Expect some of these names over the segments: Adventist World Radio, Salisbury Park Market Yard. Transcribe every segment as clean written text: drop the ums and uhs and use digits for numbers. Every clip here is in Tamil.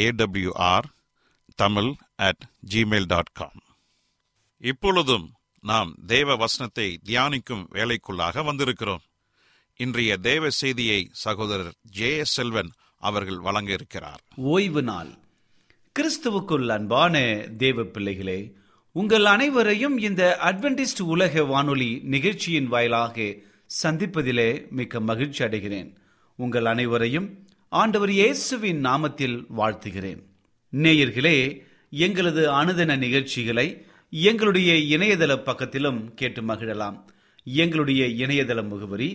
awr tamil@gmail.com. இப்பொழுதும் நாம் தேவ வசனத்தை தியானிக்கும் வேலைக்குள்ளாக வந்திருக்கிறோம். இன்றைய தேவ செய்தியை சகோதரர் ஜே செல்வன் அவர்கள் வழங்க இருக்கிறார். ஓய்வு நாள். கிறிஸ்துவுக்குள் அன்பான தேவ பிள்ளைகளே, உங்கள் அனைவரையும் இந்த அட்வென்டிஸ்ட் உலக வானொலி நிகழ்ச்சியின் வாயிலாக சந்திப்பதிலே மிக்க மகிழ்ச்சி அடைகிறேன். உங்கள் அனைவரையும் ஆண்டவர் இயேசுவின் நாமத்தில் வாழ்த்துகிறேன். நேயர்களே, எங்களது அனுதின நிகழ்ச்சிகளை எங்களுடைய இணையதள பக்கத்திலும் கேட்டு மகிழலாம். எங்களுடைய இணையதள முகவரி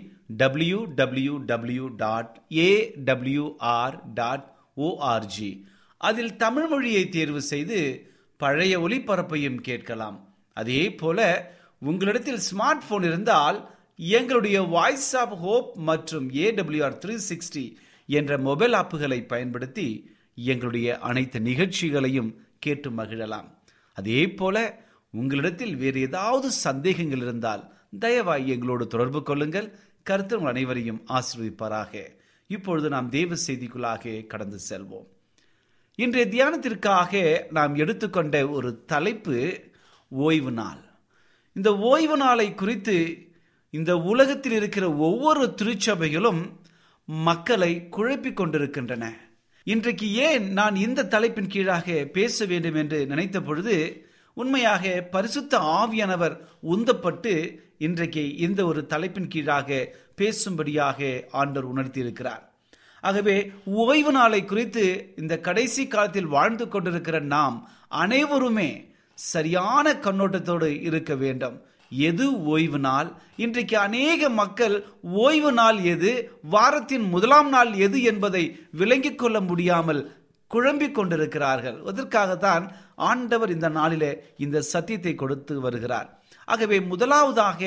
www.awr.org. அதில் தமிழ் மொழியை தேர்வு செய்து பழைய ஒலிபரப்பையும் கேட்கலாம். அதே போல உங்களிடத்தில் ஸ்மார்ட் போன் இருந்தால் எங்களுடைய வாய்ஸ் ஆப் ஹோப் மற்றும் AWR 360 என்ற மொபைல் ஆப்புகளை பயன்படுத்தி எங்களுடைய அனைத்து நிகழ்ச்சிகளையும் கேட்டு மகிழலாம். அதே போல உங்களிடத்தில் வேறு ஏதாவது சந்தேகங்கள் இருந்தால் தயவாய் எங்களோடு தொடர்பு கொள்ளுங்கள். கர்த்தர் உங்கள் அனைவரையும் ஆசீர்வதிப்பாராக. இப்பொழுது நாம் தேவ செய்திக்குள்ளாக கடந்து செல்வோம். இன்றைய தியானத்திற்காக நாம் எடுத்துக்கொண்ட ஒரு தலைப்பு ஓய்வு நாள். இந்த ஓய்வு நாளை குறித்து இந்த உலகத்தில் இருக்கிற ஒவ்வொரு திருச்சபைகளும் மக்களை குழப்பிக் கொண்டிருக்கின்றன. இன்றைக்கு ஏன் நான் இந்த தலைப்பின் கீழாக பேச வேண்டும் என்று நினைத்த பொழுது உண்மையாக பரிசுத்த ஆவியானவர் உந்தப்பட்டு இன்றைக்கு இந்த ஒரு தலைப்பின் கீழாக பேசும்படியாக ஆண்டவர் உணர்த்தி இருக்கிறார். ஆகவே ஓய்வு நாளை குறித்து இந்த கடைசி காலத்தில் வாழ்ந்து கொண்டிருக்கிற நாம் அனைவருமே சரியான கண்ணோட்டத்தோடு இருக்க வேண்டும். எது ஓய்வு நாள்? இன்றைக்கு அநேக மக்கள் ஓய்வு நாள் எது, வாரத்தின் முதலாம் நாள் எது என்பதை விளங்கிக் கொள்ள முடியாமல் குழம்பிக் கொண்டிருக்கிறார்கள். அதற்காகத்தான் ஆண்டவர் இந்த நாளிலே இந்த சத்தியத்தை கொடுத்து வருகிறார். ஆகவே முதலாவதாக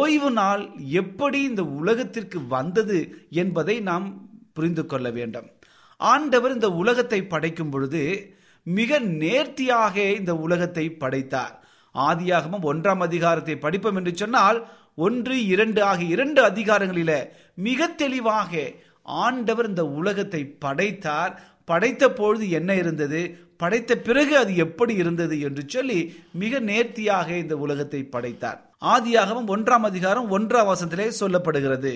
ஓய்வு நாள் எப்படி இந்த உலகத்திற்கு வந்தது என்பதை நாம் புரிந்து கொள்ள வேண்டும். ஆண்டவர் இந்த உலகத்தை படைக்கும் பொழுது மிக நேர்த்தியாக இந்த உலகத்தை படைத்தார். ஆதியாகமம் 1ஆம் அதிகாரத்தை படிப்போம் என்று சொன்னால் 1, 2 ஆகிய 2 அதிகாரங்களில மிக தெளிவாக ஆண்டவர் இந்த உலகத்தை படைத்தார். படைத்த பொழுது என்ன இருந்தது, படைத்த பிறகு அது எப்படி இருந்தது என்று சொல்லி மிக நேர்த்தியாக இந்த உலகத்தை படைத்தார். ஆதியாகமம் 1ஆம் அதிகாரம் 1ஆம் வசனத்திலே சொல்லப்படுகிறது,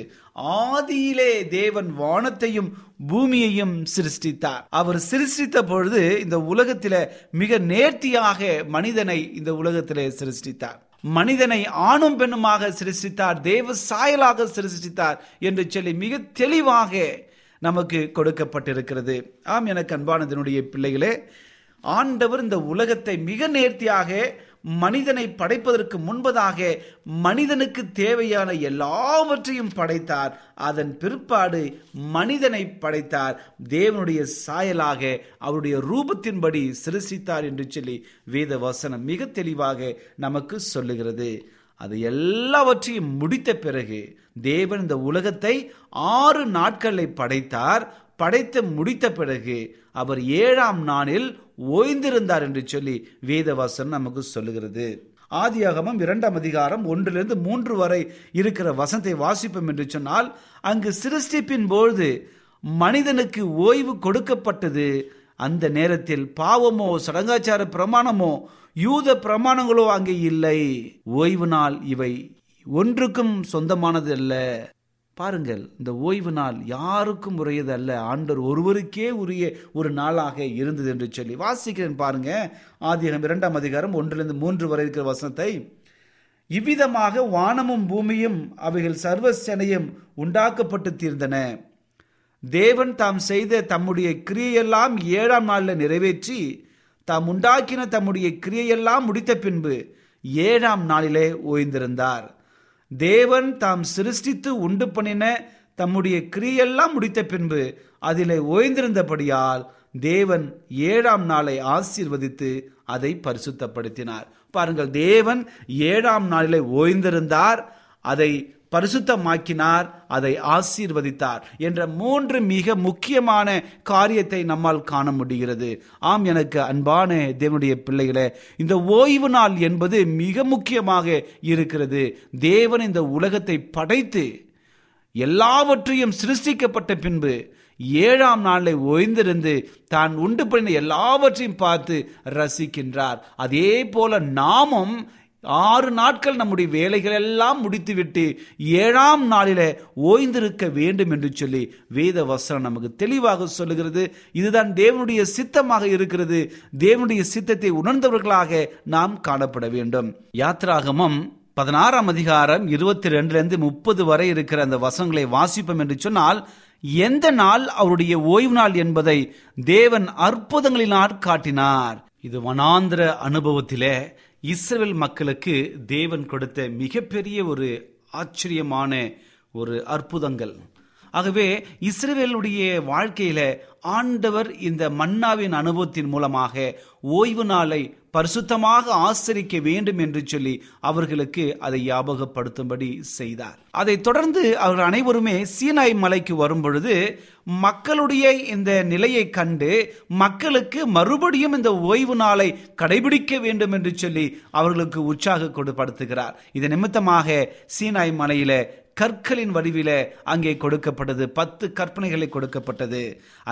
ஆதியிலே தேவன் வானத்தையும் பூமியையும் சிருஷ்டித்தார். அவர் சிருஷ்டித்த பொழுது இந்த உலகத்திலே மிக நேர்த்தியாக மனிதனை இந்த உலகத்திலே சிருஷ்டித்தார். மனிதனை ஆணும் பெண்ணுமாக சிருஷ்டித்தார், தேவ சாயலாக சிருஷ்டித்தார் என்று சொல்லி மிக தெளிவாக நமக்கு கொடுக்கப்பட்டிருக்கிறது. ஆம், எனக்கு அன்பானதனுடைய பிள்ளைகளே, ஆண்டவர் இந்த உலகத்தை மிக நேர்த்தியாக மனிதனை படைப்பதற்கு முன்பதாக மனிதனுக்கு தேவையான எல்லாவற்றையும் படைத்தார். அதன் பிற்பாடு மனிதனை படைத்தார், தேவனுடைய சாயலாக அவருடைய ரூபத்தின்படி சிருஷ்டித்தார் என்று சொல்லி வேத வசனம் மிக தெளிவாக நமக்கு சொல்லுகிறது. அது எல்லாவற்றையும் முடித்த பிறகு தேவன் இந்த உலகத்தை 6 நாட்களை படைத்தார். படைத்து முடித்த பிறகு அவர் 7ஆம் நாளில் ஓய்ந்திருந்தார் என்று சொல்லி வேதவாசனம் நமக்கு சொல்லுகிறது. ஆதியாகமம் 2ஆம் அதிகாரம் 1-3 வரை இருக்கிற வசனத்தை வாசிப்போம் என்று சொன்னால், அங்கு சிருஷ்டிப்பின் பொழுது மனிதனுக்கு ஓய்வு கொடுக்கப்பட்டது. அந்த நேரத்தில் பாவமோ சடங்காச்சார பிரமாணமோ யூத பிரமாணங்களோ அங்கே இல்லை. ஓய்வு நாள் இவை ஒன்றுக்கும் சொந்தமானது அல்ல. பாருங்கள், இந்த ஓய்வு நாள் யாருக்கும் உரியது அல்ல, ஆண்டவர் ஒருவருக்கே உரிய ஒரு நாளாக இருந்தது என்று சொல்லி வாசிக்கிறேன். பாருங்க, ஆதியாகமம் 2ஆம் அதிகாரம் 1-3 வரை இருக்கிற வசனத்தை, இவ்விதமாக வானமும் பூமியும் அவைகள் சர்வசனையும் உண்டாக்கப்பட்டு தீர்ந்தன. தேவன் தாம் செய்த தம்முடைய கிரியையெல்லாம் 7ஆம் நாளில் நிறைவேற்றி தாம் உண்டாக்கின தம்முடைய கிரியையெல்லாம் முடித்த பின்பு 7ஆம் நாளிலே ஓய்ந்திருந்தார். தேவன் தாம் சிருஷ்டித்து உண்டு பண்ணின தம்முடைய கிரியையெல்லாம் முடித்த பின்பு அதிலே ஓய்ந்திருந்தபடியால் தேவன் ஏழாம் நாளை ஆசீர்வதித்து அதை பரிசுத்தப்படுத்தினார். பாருங்கள், தேவன் ஏழாம் நாளிலே ஓய்ந்திருந்தார், அதை பரிசுத்தமாக்கினார், அதை ஆசீர்வதித்தார் என்ற மூன்று மிக முக்கியமான காரியத்தை நம்மால் காண முடிகிறது. ஆம், எனக்கு அன்பான தேவனுடைய பிள்ளைகளே, இந்த ஓய்வு நாள் என்பது மிக முக்கியமாக இருக்கிறது. தேவன் இந்த உலகத்தை படைத்து எல்லாவற்றையும் சிருஷ்டிக்கப்பட்ட பின்பு ஏழாம் நாளை ஓய்ந்திருந்து தான் உண்டு பண்ணின எல்லாவற்றையும் பார்த்து ரசிக்கின்றார். அதே போல நாமும் 6 நாட்கள் நம்முடைய வேலைகளெல்லாம் முடித்துவிட்டு 7ஆம் நாளில ஓய்ந்திருக்க வேண்டும் என்று சொல்லி வேத வசனம் நமக்கு தெளிவாக சொல்லுகிறது. இதுதான் தேவனுடைய சித்தமாக இருக்கிறது. தேவனுடைய சித்தத்தை உணர்ந்தவர்களாக நாம் காணப்பட வேண்டும். யாத்திராகமம் 16ஆம் அதிகாரம் 22-30 வரை இருக்கிற அந்த வசனங்களை வாசிப்போம் என்று சொன்னால், எந்த நாள் அவருடைய ஓய்வு நாள் என்பதை தேவன் அற்புதங்களினால் காட்டினார். இது வனாந்திர அனுபவத்திலே இஸ்ரவேல் மக்களுக்கு தேவன் கொடுத்த மிகப்பெரிய ஒரு ஆச்சரியமான ஒரு அற்புதங்கள். ஆகவே இஸ்ரவேலுடைய வாழ்க்கையில ஆண்டவர் இந்த மன்னாவின் அனுபவத்தின் மூலமாக ஓய்வு நாளை பரிசுத்தமாக ஆசரிக்க வேண்டும் என்று சொல்லி அவர்களுக்கு அதை ஞாபகப்படுத்தும்படி செய்தார். அதை தொடர்ந்து அவர்கள் அனைவருமே சீனாய் மலைக்கு வரும் பொழுது மக்களுடைய இந்த நிலையை கண்டு மக்களுக்கு மறுபடியும் இந்த ஓய்வு நாளை கடைபிடிக்க வேண்டும் என்று சொல்லி அவர்களுக்கு உற்சாக கொடுப்படுத்துகிறார். இது நிமித்தமாக சீனாய் மலையில கற்களின் வடிவில அங்கே கொடுக்கப்பட்டது, 10 கற்பனைகளை கொடுக்கப்பட்டது.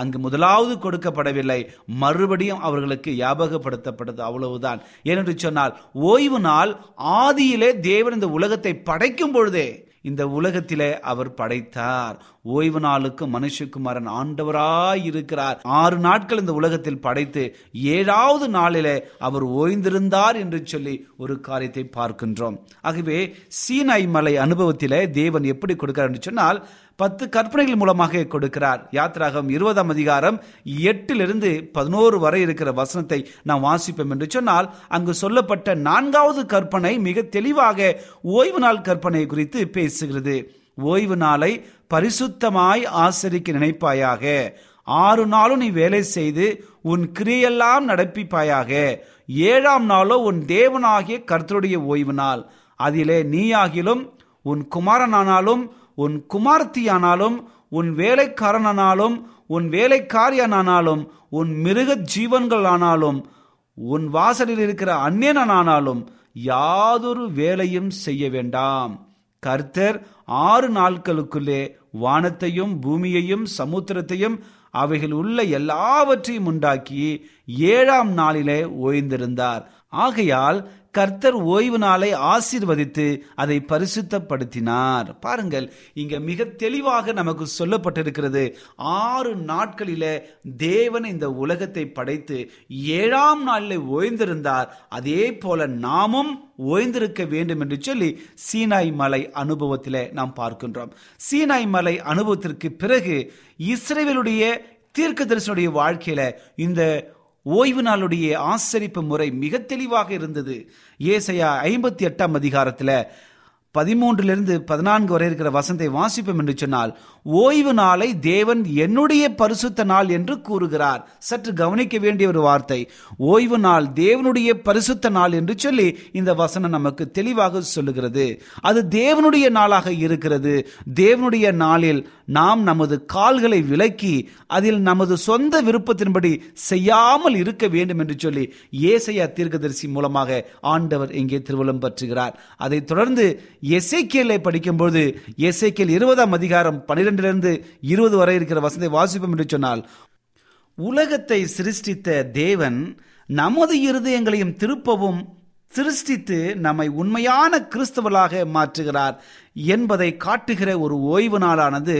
அங்கு முதலாவது கொடுக்கப்படவில்லை, மறுபடியும் அவர்களுக்கு ஞாபகப்படுத்தப்பட்டது. அவ்வளவுதான். ஏனென்று சொன்னால், ஓய்வு நாள் ஆதியிலே தேவன் இந்த உலகத்தை படைக்கும் பொழுதே இந்த உலகத்திலே அவர் படைத்தார். ஓய்வு நாளுக்கும் மனுஷகுமாரன் ஆண்டவராய் இருக்கிறார். 6 நாட்கள் இந்த உலகத்தில் படைத்து 7ஆவது நாளிலே அவர் ஓய்ந்திருந்தார் என்று சொல்லி ஒரு காரியத்தை பார்க்கின்றோம். ஆகவே சீனாய் மலை அனுபவத்திலே தேவன் எப்படி கொடுக்கிறார் என்று சொன்னால், 10 கற்பனைகள் மூலமாக கொடுக்கிறார். யாத்திராகமம் 20ஆம் அதிகாரம் 8-11 வரை இருக்கிற வசனத்தை நாம் வாசிப்போம் என்று சொன்னால், அங்கு சொல்லப்பட்ட 4ஆவது கற்பனை மிக தெளிவாக ஓய்வு நாள் கற்பனை குறித்து பேசுகிறது. ஓய்வு நாளை பரிசுத்தமாய் ஆசரிக்க நினைப்பாயாக. 6 நாளும் நீ வேலை செய்து உன் கிரியெல்லாம் நடப்பிப்பாயாக. 7ஆம் நாளோ உன் தேவனாகிய கர்த்தருடைய ஓய்வு நாள். அதிலே நீயாகிலும் உன் குமாரனானாலும் உன் குமார்த்தியானாலும் உன் வேலைக்காரனானாலும் உன் வேலைக்காரியானாலும் உன் மிருக ஜீவன்களானாலும் உன் வாசலில் இருக்கிற அந்நியனானாலும் யாதொரு வேலையும் செய்ய வேண்டாம். கர்த்தர் 6 நாட்களுக்குள்ளே வானத்தையும் பூமியையும் சமுத்திரத்தையும் அவைகள் உள்ள எல்லாவற்றையும் உண்டாக்கி 7ஆம் நாளிலே ஓய்ந்திருந்தார். ஆகையால் கர்த்தர் ஓய்வு நாளை ஆசீர்வதித்து அதை பரிசுத்தப்படுத்தினார். பாருங்கள், இங்க மிக தெளிவாக நமக்கு சொல்லப்பட்டிருக்கிறது. 6 நாட்களில தேவன் இந்த உலகத்தை படைத்து 7ஆம் நாளிலே ஓய்ந்திருந்தார். அதே போல நாமும் ஓய்ந்திருக்க வேண்டும் என்று சொல்லி சீனாய் மலை அனுபவத்திலே நாம் பார்க்கின்றோம். சீனாய் மலை அனுபவத்திற்கு பிறகு இஸ்ரவேலுடைய தீர்க்கதரிசனுடைய வாழ்க்கையில இந்த ஓய்வு நாளுடைய ஆசரிப்பு முறை மிக தெளிவாக இருந்தது. ஏசாயா 58ஆம் அதிகாரத்தில் 13-14 வரை இருக்கிற வசனத்தை வாசிப்போம் என்று சொன்னால், ஓய்வு நாளை தேவன் என்னுடைய பரிசுத்த நாள் என்று கூறுகிறார். சற்று கவனிக்க வேண்டிய ஒரு வார்த்தை, ஓய்வு நாள் தேவனுடைய பரிசுத்த நாள் என்று சொல்லி இந்த வசனம் நமக்கு தெளிவாக சொல்லுகிறது. அது தேவனுடைய நாளாக இருக்கிறது. தேவனுடைய நாளில் நாம் நமது கால்களை விலக்கி அதில் நமது சொந்த விருப்பத்தின்படி செய்யாமல் இருக்க வேண்டும் என்று சொல்லி ஏசாயா தீர்க்கதரிசி மூலமாக ஆண்டவர் இங்கே திருவள்ளம் பற்றுகிறார். அதை தொடர்ந்து எசேக்கியேலை படிக்கும்போது எசேக்கியேல் 20ஆம் அதிகாரம் 12-20 வரை இருக்கிற வசனத்தை வாசிப்போம் என்று சொன்னால், உலகத்தை சிருஷ்டித்த தேவன் நமது இருதயங்களையும் திருப்பவும் சிருஷ்டித்து நம்மை உண்மையான கிறிஸ்தவர்களாக மாற்றுகிறார் என்பதை காட்டுகிற ஒரு ஓய்வு நாளானது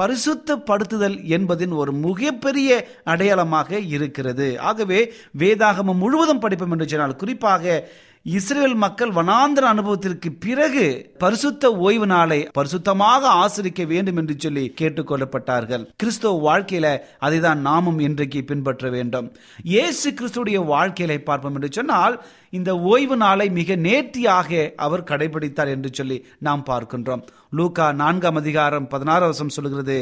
பரிசுத்தப்படுத்துதல் என்பதின் ஒரு மிகப்பெரிய அடையாளமாக இருக்கிறது. ஆகவே வேதாகமம் முழுவதும் படிப்போம் என்று சொன்னால், குறிப்பாக இஸ்ரேல் மக்கள் வனாந்திர அனுபவத்திற்கு பிறகு பரிசுத்த ஓய்வு நாளை பரிசுத்தமாக ஆசரிக்க வேண்டும் என்று சொல்லி கேட்டுக்கொள்ளப்பட்டார்கள். கிறிஸ்துவ வாழ்க்கையில அதை தான் நாமும் இன்றைக்கு பின்பற்ற வேண்டும். இயேசு கிறிஸ்துடைய வாழ்க்கையில பார்ப்போம் என்று சொன்னால், இந்த ஓய்வு நாளை மிக நேர்த்தியாக அவர் கடைபிடித்தார் என்று சொல்லி நாம் பார்க்கின்றோம். லூக்கா 4ஆம் அதிகாரம் 16 வசனம் சொல்கிறது,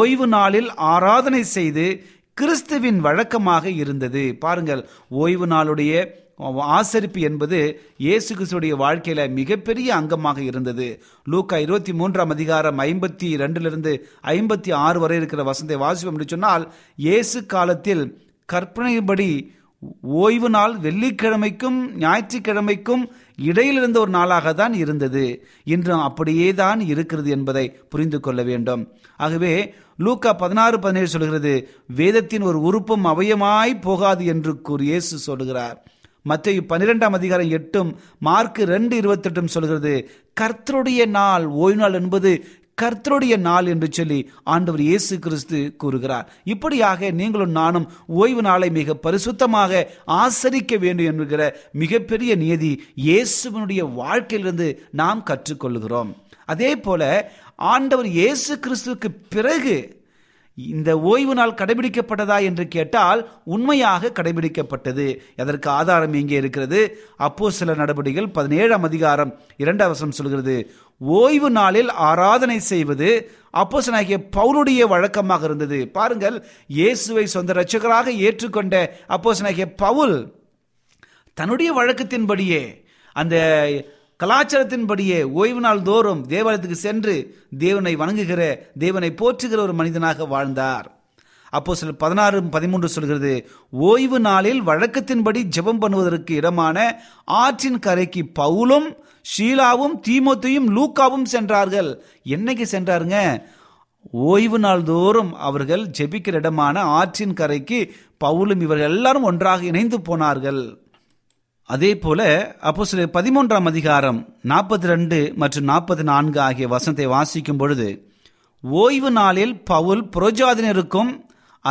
ஓய்வு நாளில் ஆராதனை செய்து கிறிஸ்துவின் வழக்கமாக இருந்தது. பாருங்கள், ஓய்வு நாளுடைய ஆசரிப்பு என்பது இயேசு கிறிஸ்துடைய வாழ்க்கையில மிகப்பெரிய அங்கமாக இருந்தது. லூக்கா 23 அதிகாரம் 52 56 வரை இருக்கிற வசனத்தை வாசிப்போம் என்று சொன்னால், இயேசு காலத்தில் கற்பனைப்படி ஓய்வு நாள் வெள்ளிக்கிழமைக்கும் ஞாயிற்றுக்கிழமைக்கும் இடையில் இருந்த ஒரு நாளாக தான் இருந்தது. இன்றும் அப்படியே தான் இருக்கிறது என்பதை புரிந்து கொள்ள வேண்டும். ஆகவே லூக்கா 16:17 சொல்கிறது, வேதத்தின் ஒரு உறுப்பும் அவயமாய் போகாது என்று கூறி இயேசு சொல்கிறார். மத்தேயு 12 அதிகாரம் 8, மார்க்கு 2:28 சொல்கிறது, கர்த்தருடைய நாள் ஓய்வு நாள் என்பது கர்த்தருடைய நாள் என்று சொல்லி ஆண்டவர் இயேசு கிறிஸ்து கூறுகிறார். இப்படியாக நீங்களும் நானும் ஓய்வு நாளை மிக பரிசுத்தமாக ஆசரிக்க வேண்டும் என்கிற மிகப்பெரிய நியதி இயேசுவனுடைய வாழ்க்கையிலிருந்து நாம் கற்றுக்கொள்கிறோம். அதே போல ஆண்டவர் இயேசு கிறிஸ்துவுக்கு பிறகு இந்த ஓய்வு நாள் கடைபிடிக்கப்பட்டதா என்று கேட்டால் உண்மையாக கடைபிடிக்கப்பட்டது. அதற்கு ஆதாரம் இங்கே இருக்கிறது. அப்போஸ்தலர் நடபடிகள் 17 அதிகாரம் 2 வசனம் சொல்கிறது, ஓய்வு நாளில் ஆராதனை செய்வது அப்போஸ்தலனாகிய பவுலுடைய வழக்கமாக இருந்தது. பாருங்கள், இயேசுவை சொந்த இரட்சகராக ஏற்றுக்கொண்ட அப்போஸ்தலனாகிய பவுல் தன்னுடைய வழக்கத்தின்படியே, அந்த கலாச்சாரத்தின்படியே ஓய்வு நாள் தோறும் தேவாலயத்துக்கு சென்று தேவனை வணங்குகிற, தேவனை போற்றுகிற ஒரு மனிதனாக வாழ்ந்தார். அப்போஸ்தலர் 16:13 சொல்கிறது, ஓய்வு நாளில் வழக்கத்தின்படி ஜெபம் பண்ணுவதற்கு இடமான ஆற்றின் கரைக்கு பவுலும் ஷீலாவும் தீமோத்தேயும் லூக்காவும் சென்றார்கள். என்னைக்கு சென்றாருங்க? ஓய்வு நாள் தோறும் அவர்கள் ஜெபிக்கிற இடமான ஆற்றின் கரைக்கு பவுலும் இவர்கள் எல்லாரும் ஒன்றாக இணைந்து போனார்கள். அதே போல அப்போஸ்தலர் 13 அதிகாரம் 42 மற்றும் 44 ஆகிய வசனத்தை வாசிக்கும் பொழுது, ஓய்வு நாளில் பவுல் புரோஜாதினருக்கும்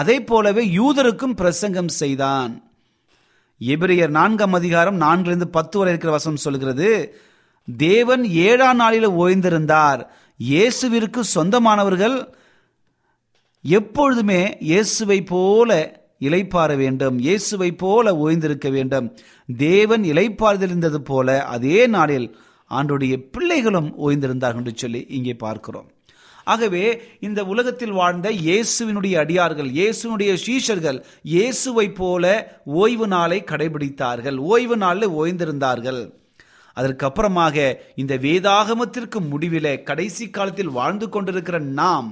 அதே போலவே யூதருக்கும் பிரசங்கம் செய்தான். எபிரேயர் 4 அதிகாரம் 4-10 வரை இருக்கிற வசனம் சொல்கிறது, தேவன் 7ஆம் நாளில் ஓய்ந்திருந்தார். இயேசுவிற்கு சொந்தமானவர்கள் எப்பொழுதுமே இயேசுவை போல இளைப்பாற வேண்டும், இயேசுவை போல ஓய்ந்திருக்க வேண்டும். தேவன் இளைப்பாறுதலிருந்தது போல அதே நாளில் ஆண்டோடைய பிள்ளைகளும் ஓய்ந்திருந்தார்கள் என்று சொல்லி இங்கே பார்க்கிறோம். ஆகவே இந்த உலகத்தில் வாழ்ந்த இயேசுவினுடைய அடியார்கள், இயேசுனுடைய சீஷர்கள் இயேசுவை போல ஓய்வு நாளை கடைபிடித்தார்கள், ஓய்வு நாளில் ஓய்ந்திருந்தார்கள். அதற்கப்புறமாக இந்த வேதாகமத்திற்கு முடிவிலே கடைசி காலத்தில் வாழ்ந்து கொண்டிருக்கிற நாம்,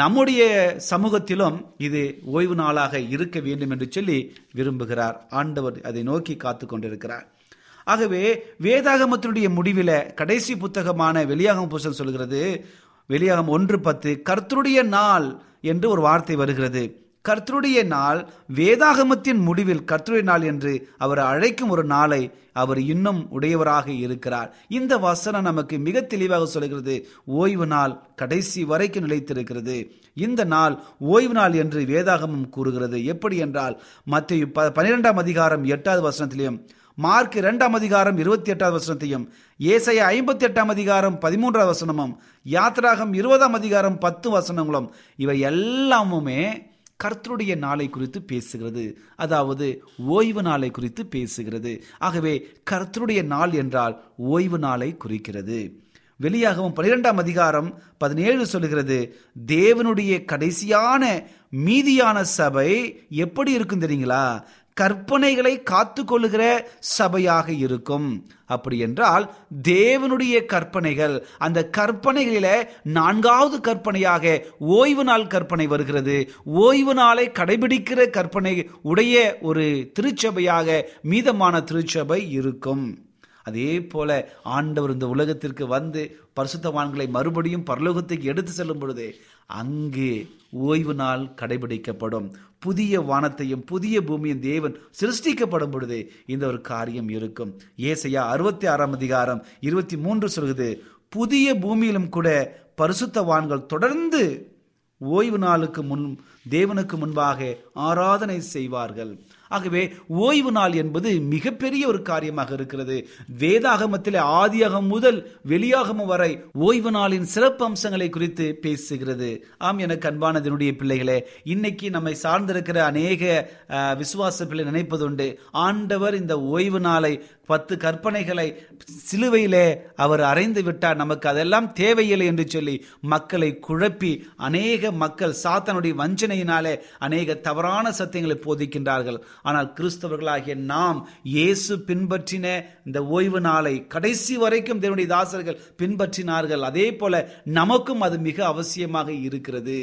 நம்முடைய சமூகத்திலும் இது ஓய்வு நாளாக இருக்க வேண்டும் என்று சொல்லி விரும்புகிறார் ஆண்டவர். அதை நோக்கி காத்து கொண்டிருக்கிறார். ஆகவே வேதாகமத்தினுடைய முடிவில் கடைசி புத்தகமான வெளியாகம புத்தகம் சொல்கிறது, வெளியாகமம் 1:10, கர்த்தருடைய நாள் என்று ஒரு வார்த்தை வருகிறது. கர்த்தருடைய நாள் வேதாகமத்தின் முடிவில் கர்த்தருடைய நாள் என்று அவர் அழைக்கும் ஒரு நாளை அவர் இன்னும் உடையவராக இருக்கிறார். இந்த வசனம் நமக்கு மிக தெளிவாக சொல்கிறது, ஓய்வு நாள் கடைசி வரைக்கும் நிலைத்திருக்கிறது. இந்த நாள் ஓய்வு நாள் என்று வேதாகமம் கூறுகிறது. எப்படி என்றால், மத்தேயு 12 அதிகாரம் 8 வசனத்திலையும், மார்க் 2 அதிகாரம் 28 வசனத்தையும், ஏசாயா 58 அதிகாரம் 13 வசனமும், யாத்ராகம் 20 அதிகாரம் 10 வசனங்களும் இவை எல்லாமுமே கர்த்தருடைய நாளை குறித்து பேசுகிறது, அதாவது ஓய்வு நாளை குறித்து பேசுகிறது. ஆகவே கர்த்தருடைய நாள் என்றால் ஓய்வு நாளை குறிக்கிறது. வெளியாகவும் 12 அதிகாரம் 17 சொல்கிறது, தேவனுடைய கடைசியான மீதியான சபை எப்படி இருக்கும் தெரியுங்களா? கற்பனைகளை காத்து கொள்ளுகிற சபையாக இருக்கும். அப்படி என்றால் தேவனுடைய கற்பனைகள், அந்த கற்பனைகளில 4வது கற்பனையாக ஓய்வு நாள் கற்பனை வருகிறது. ஓய்வு நாளை கடைபிடிக்கிற கற்பனை உடைய ஒரு திருச்சபையாக மீதமான திருச்சபை இருக்கும். அதே போல ஆண்டவர் இந்த உலகத்திற்கு வந்து பரிசுத்தவான்களை மறுபடியும் பரலோகத்துக்கு எடுத்து செல்லும் பொழுது அங்கு ஓய்வு நாள் கடைபிடிக்கப்படும். புதிய வானத்தையும் புதிய பூமியும் தேவன் சிருஷ்டிக்கப்படும் பொழுது இந்த ஒரு காரியம் இருக்கும். ஏசாயா 66 அதிகாரம் 23 சொல்கிறது, புதிய பூமியிலும் கூட பரிசுத்தவான்கள் தொடர்ந்து ஓய்வு நாளுக்கு முன் தேவனுக்கு முன்பாக ஆராதனை செய்வார்கள். ஆகவே ஓய்வு நாள் என்பது மிகப்பெரிய ஒரு காரியமாக இருக்கிறது. வேதாகமத்திலே ஆதியாகமம் முதல் வெளியாகமம் வரை ஓய்வு நாளின் சிறப்பு அம்சங்களை குறித்து பேசுகிறது. ஆம், எனக்கு அன்பானதனுடைய பிள்ளைகளே, இன்னைக்கு நம்மை சார்ந்திருக்கிற அநேக விசுவாச பிள்ளை நினைப்பதுண்டு, ஆண்டவர் இந்த ஓய்வு நாளை 10 கற்பனைகளை சிலுவையிலே அவர் அறைந்து விட்டார், நமக்கு அதெல்லாம் தேவையில்லை என்று சொல்லி மக்களை குழப்பி அநேக மக்கள் சாத்தானுடைய வஞ்சனையினாலே அநேக தவறான சத்தியங்களை போதிக்கின்றார்கள். ஆனால் கிறிஸ்தவர்களாகிய நாம் இயேசு பின்பற்றின இந்த ஓய்வு நாளை கடைசி வரைக்கும் தேவனுடைய தாசர்கள் பின்பற்றினார்கள். அதே போல நமக்கும் அது மிக அவசியமாக இருக்கிறது.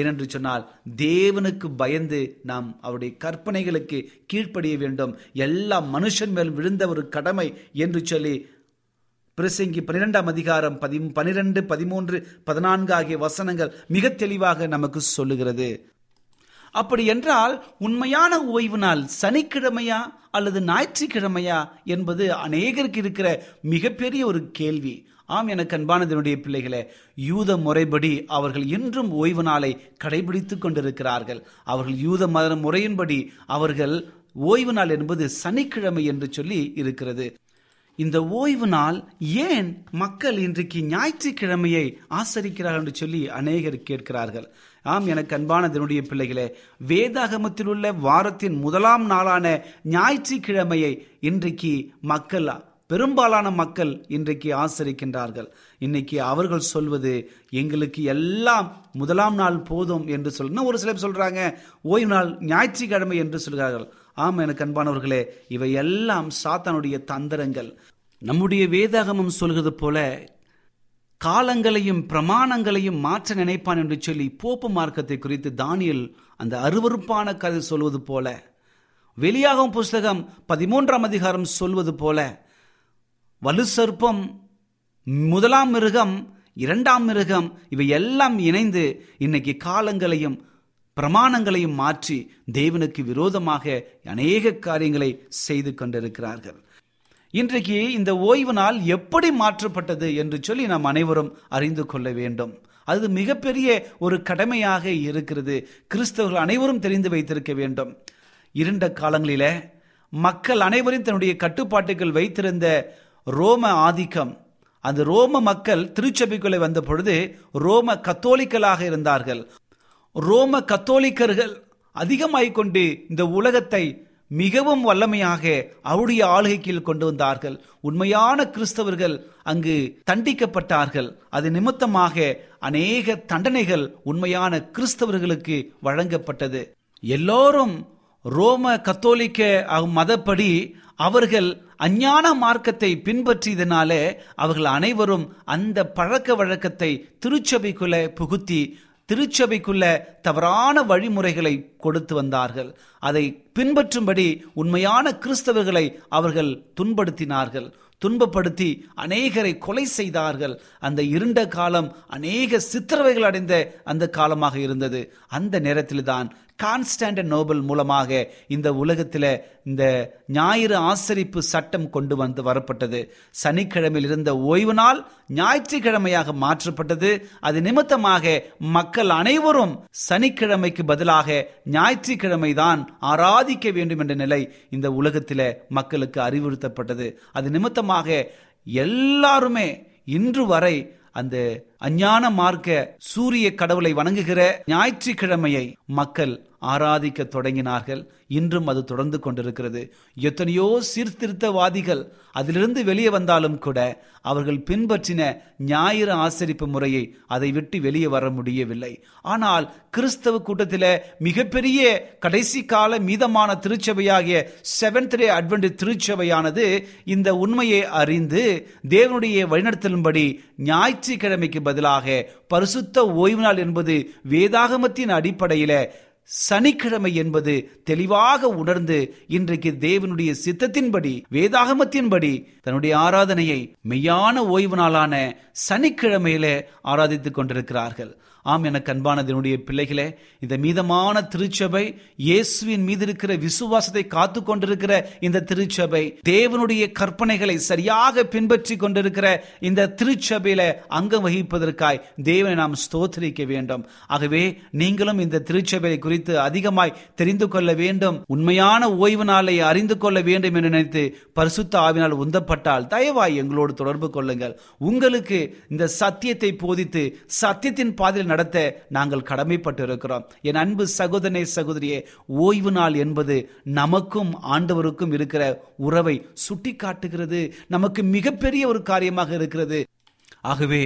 ஏனென்று சொன்னால் தேவனுக்கு பயந்து நாம் அவருடைய கற்பனைகளுக்கு கீழ்ப்படிய வேண்டும். எல்லா மனுஷன் மேலும் விழுந்த ஒரு கடமை என்று சொல்லி பிரசங்கி 12ஆம் அதிகாரம் 12, 13, 14 ஆகிய வசனங்கள் மிக தெளிவாக நமக்கு சொல்லுகிறது. அப்படி என்றால் உண்மையான ஓய்வு நாள் சனிக்கிழமையா அல்லது ஞாயிற்றுக்கிழமையா என்பது அநேகருக்கு இருக்கிற மிகப்பெரிய ஒரு கேள்வி. ஆம், எனக்கு அன்பானதனுடைய பிள்ளைகளே, யூத முறைப்படி அவர்கள் இன்றும் ஓய்வு நாளை கடைபிடித்து கொண்டிருக்கிறார்கள். அவர்கள் யூத மத முறையின்படி அவர்கள் ஓய்வு நாள் என்பது சனிக்கிழமை என்று சொல்லி இருக்கிறது. இந்த ஓய்வு நாள் ஏன் மக்கள் இன்றைக்கு ஞாயிற்றுக்கிழமையை ஆசரிக்கிறார்கள் என்று சொல்லி அநேகர் கேட்கிறார்கள். ஆம், எனக்கு அன்பானதனுடைய பிள்ளைகளே, வேதாகமத்தில் உள்ள வாரத்தின் முதலாம் நாளான ஞாயிற்றுக்கிழமையை இன்றைக்கு மக்கள், பெரும்பாலான மக்கள் இன்றைக்கு ஆசரிக்கின்றார்கள். இன்னைக்கு அவர்கள் சொல்வது எங்களுக்கு எல்லாம் முதலாம் நாள் போதும் என்று சொல்லணும். ஒரு சிலர் சொல்றாங்க ஓய்வு நாள் ஞாயிற்றுக்கிழமை என்று சொல்கிறார்கள். ஆம், எனக்கு அன்பானவர்களே, இவை எல்லாம் சாத்தானுடைய தந்திரங்கள். நம்முடைய வேதாகமம் சொல்கிறது போல காலங்களையும் பிரமாணங்களையும் மாற்ற நினைப்பான் என்று சொல்லி போப்பு மார்க்கத்தை குறித்து தானியல் அந்த அருவருப்பான கதை சொல்வது போல, வெளியாகும் புஸ்தகம் 13ஆம் அதிகாரம் சொல்வது போல, வலு சர்ப்பம், முதலாம் மிருகம், 2ஆம் மிருகம் இவை எல்லாம் இணைந்து இன்னைக்கு காலங்களையும் பிரமாணங்களையும் மாற்றி தேவனுக்கு விரோதமாக அநேக காரியங்களை செய்து கொண்டிருக்கிறார்கள். இன்றைக்கு இந்த ஓய்வு நாள் எப்படி மாற்றப்பட்டது என்று சொல்லி நாம் அனைவரும் அறிந்து கொள்ள வேண்டும். அது மிகப்பெரிய ஒரு கடமையாக இருக்கிறது. கிறிஸ்தவர்கள் அனைவரும் தெரிந்து வைத்திருக்க வேண்டும். இருண்ட காலங்களில மக்கள் அனைவரும் தன்னுடைய கட்டுப்பாட்டுகள் வைத்திருந்த ரோம ஆதிக்கம், அந்த ரோம மக்கள் திருச்சபைக்குள்ளே வந்த பொழுது ரோம கத்தோலிக்கலாக இருந்தார்கள். ரோம கத்தோலிக்கர்கள் அதிகமாய்கொண்டு இந்த உலகத்தை மிகவும் வல்லமையாக அவருடைய ஆளுகையில் கொண்டு வந்தார்கள். உண்மையான கிறிஸ்தவர்கள் அங்கு தண்டிக்கப்பட்டார்கள். அது நிமித்தமாக அநேக தண்டனைகள் உண்மையான கிறிஸ்தவர்களுக்கு வழங்கப்பட்டது. எல்லோரும் ரோம கத்தோலிக்க மதப்படி அவர்கள் அஞ்ஞான மார்க்கத்தை பின்பற்றியதனாலே அவர்கள் அனைவரும் அந்த பழக்க வழக்கத்தை திருச்சபைக்குள்ள புகுத்தி திருச்சபைக்குள்ள தவறான வழிமுறைகளை கொடுத்து வந்தார்கள். அதை பின்பற்றும்படி உண்மையான கிறிஸ்தவர்களை அவர்கள் துன்பப்படுத்தினார்கள், துன்பப்படுத்தி அநேகரை கொலை செய்தார்கள். அந்த இருண்ட காலம் அநேக சித்திரவைகள் அடைந்த அந்த காலமாக இருந்தது. அந்த நேரத்தில்தான் கான்ஸ்டாண்டிநோபிள் மூலமாக இந்த உலகத்தில் இந்த ஞாயிறு ஆசரிப்பு சட்டம் கொண்டு வந்து வரப்பட்டது. சனிக்கிழமையில் இருந்த ஓய்வு நாள் ஞாயிற்றுக்கிழமையாக மாற்றப்பட்டது. அது நிமித்தமாக மக்கள் அனைவரும் சனிக்கிழமைக்கு பதிலாக ஞாயிற்றுக்கிழமை தான் ஆராதிக்க வேண்டும் என்ற நிலை இந்த உலகத்தில் மக்களுக்கு அறிவுறுத்தப்பட்டது. அது நிமித்தமாக எல்லாருமே இன்று வரை அந்த அஞ்ஞான மார்க்க சூரிய கடவுளை வணங்குகிற ஞாயிற்றுக்கிழமையை மக்கள் ஆராதிக்க தொடங்கினார்கள். இன்றும் அது தொடர்ந்து கொண்டிருக்கிறது. எத்தனையோ சீர்திருத்தவாதிகள் அதிலிருந்து வெளியே வந்தாலும் கூட அவர்கள் பின்பற்றின ஞாயிறு ஆசரிப்பு முறையை அதை விட்டு வெளியே வர முடியவில்லை. ஆனால் கிறிஸ்தவ கூட்டத்தில் மிகப்பெரிய கடைசி கால மீதமான திருச்சபையாகிய செவன்த் டே அட்வென்டிஸ்ட் திருச்சபையானது இந்த உண்மையை அறிந்து தேவனுடைய வழிநடத்தலும்படி ஞாயிற்றுக்கிழமைக்கு பதிலாக பரிசுத்த ஓய்வு நாள் என்பது வேதாகமத்தின் அடிப்படையில் சனிக்கிழமை என்பது தெளிவாக உணர்ந்து இன்றைக்கு தேவனுடைய சித்தத்தின்படி வேதாகமத்தின்படி தன்னுடைய ஆராதனையை மெய்யான ஓய்வு நாளான சனிக்கிழமையிலே ஆராதித்துக் கொண்டிருக்கிறார்கள். ஆம் என கண்பானதனுடைய பிள்ளைகளே, இந்த மீதமான திருச்சபை இயேசுவின் மீது இருக்கிற விசுவாசத்தை காத்து கொண்டிருக்கிற இந்த திருச்சபை, தேவனுடைய கற்பனைகளை சரியாக பின்பற்றி கொண்டிருக்கிற இந்த திருச்சபையில அங்கம் வகிப்பதற்காய் தேவனை நாம் ஸ்தோத்திரிக்க வேண்டும். ஆகவே நீங்களும் இந்த திருச்சபை குறித்து அதிகமாய் தெரிந்து கொள்ள வேண்டும், உண்மையான ஓய்வு நாளை அறிந்து கொள்ள வேண்டும் என்று நினைத்து பரிசுத்த ஆவினால் உந்தப்பட்டால் தயவாய் எங்களோடு தொடர்பு கொள்ளுங்கள். உங்களுக்கு இந்த சத்தியத்தை போதித்து சத்தியத்தின் பாதையில் நடத்த நாங்கள் கடமைப்பட்டு இருக்கிறோம். என் அன்பு சகோதரனே சகோதரியே, ஓய்வு நாள் என்பது நமக்கும் ஆண்டவருக்கும் இருக்கிற உறவை சுட்டி காட்டுகிறது, நமக்கு மிகப்பெரிய ஒரு காரியமாக இருக்கிறது. ஆகவே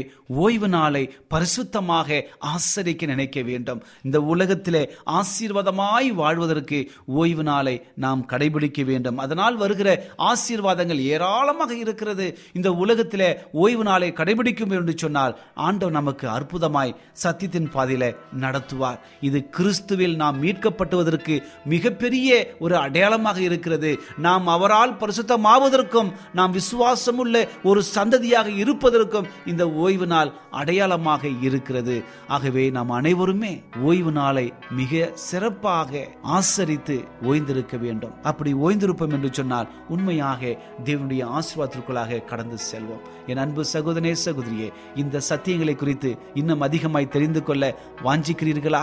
ஓய்வு நாளை பரிசுத்தமாக ஆசரிக்க நினைக்க வேண்டும். இந்த உலகத்திலே ஆசீர்வாதமாய் வாழ்வதற்கு ஓய்வு நாளை நாம் கடைபிடிக்க வேண்டும். அதனால் வருகிற ஆசீர்வாதங்கள் ஏராளமாக இருக்கிறது. இந்த உலகத்திலே ஓய்வு நாளை கடைபிடிக்கும் என்று சொன்னால் ஆண்டவர் நமக்கு அற்புதமாய் சத்தியத்தின் பாதையில நடத்துவார். இது கிறிஸ்துவில் நாம் மீட்கப்பட்டுவதற்கு மிகப்பெரிய ஒரு அடையாளமாக இருக்கிறது. நாம் அவரால் பரிசுத்தமாவதற்கும் நாம் விசுவாசமுள்ள ஒரு சந்ததியாக இருப்பதற்கும் இந்த ஓய்வு நாள் அடையாளமாக இருக்கிறது. ஆகவே நாம் அனைவருமே ஓய்வு நாளை மிக சிறப்பாக ஆசரித்து ஓய்ந்திருக்க வேண்டும். அப்படி ஓய்ந்திருப்போம் என்று சொன்னால் உண்மையாக தேவனுடைய ஆசீர்வாதத்திற்குள்ளாக கடந்து செல்வோம். என் அன்பு சகோதரனே சகோதரியே, இந்த சத்தியங்களை குறித்து இன்னும் அதிகமாய் தெரிந்து கொள்ள வாஞ்சிக்கிறீர்களா?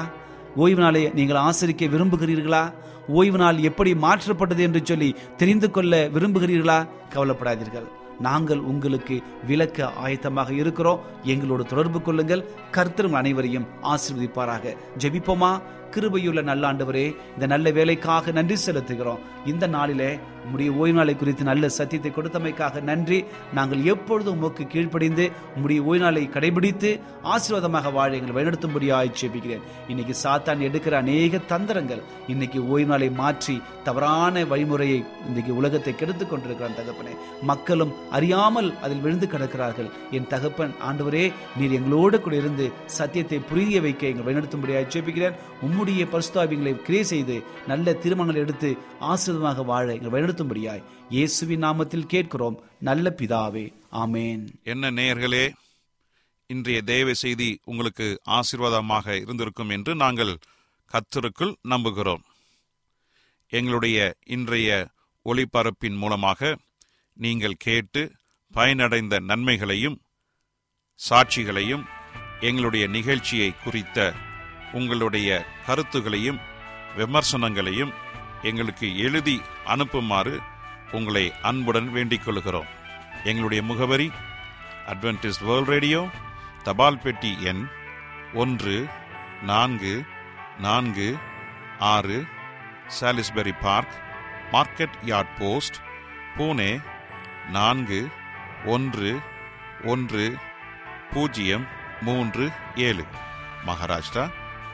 ஓய்வு நாளை நீங்கள் ஆசரிக்க விரும்புகிறீர்களா? ஓய்வு நாள் எப்படி மாற்றப்பட்டது என்று சொல்லி தெரிந்து கொள்ள விரும்புகிறீர்களா? கவலைப்படாதீர்கள், நாங்கள் உங்களுக்கு விளக்க ஆயத்தமாக இருக்கிறோம். எங்களோடு தொடர்பு கொள்ளுங்கள். கர்த்தரும் அனைவரையும் ஆசீர்வதிப்பாராக. ஜெபிப்போமா. கிருபையுள்ள நல்ல ஆண்டவரே, இந்த நல்ல வேலைக்காக நன்றி செலுத்துகிறோம். இந்த நாளிலே உம்முடைய ஓய்வு நாளை குறித்து நல்ல சத்தியத்தை கொடுத்தமைக்காக நன்றி. நாங்கள் எப்பொழுதும் உமக்கு கீழ்ப்படிந்து உம்முடைய ஓய்வு நாளை கடைபிடித்து ஆசீர்வாதமாக வாழ எங்களை வழிநடத்தும்படியாய் ஜெபிக்கிறேன். இன்னைக்கு சாத்தான் எடுக்கிற அநேக தந்திரங்கள் இன்னைக்கு ஓய்வு நாளை மாற்றி தவறான வழிமுறையை இன்றைக்கு உலகத்தை கெடுத்து கொண்டிருக்கிறான் தகப்பனே. மக்களும் அறியாமல் அதில் விழுந்து கிடக்கிறார்கள். என் தகப்பன் ஆண்டவரே, நீர் எங்களோடு கூட இருந்து சத்தியத்தை புரிய வைக்க எங்களை வழிநடத்தும்படியாய் ஜெபிக்கிறேன். உம்முடைய பரிசுத்தாவியங்களை கிரியை செய்து நல்ல தீர்மானங்களை எடுத்து ஆசீர்வாதமாக வாழ எங்கள் வழிநடத்தும்படியாய் இயேசுவின் நாமத்தில் கேட்கிறோம் நல்ல பிதாவே, ஆமேன். என்ன நேயர்களே, இன்றைய தேவ செய்தி உங்களுக்கு ஆசீர்வாதமாக இருந்திருக்கும் என்று நாங்கள் கர்த்தருக்குள் நம்புகிறோம். எங்களுடைய இன்றைய ஒளிபரப்பின் மூலமாக நீங்கள் கேட்டு பயனடைந்த நன்மைகளையும் சாட்சிகளையும் எங்களுடைய நிகழ்ச்சியை குறித்த உங்களுடைய கருத்துகளையும் விமர்சனங்களையும் எங்களுக்கு எழுதி அனுப்புமாறு உங்களை அன்புடன் வேண்டிக் கொள்கிறோம். எங்களுடைய முகவரி அட்வென்டிஸ்ட் வேர்ல்ட் ரேடியோ, தபால் பெட்டி எண் 1446, Salisbury park market yard Post, Pune 411037, Maharashtra,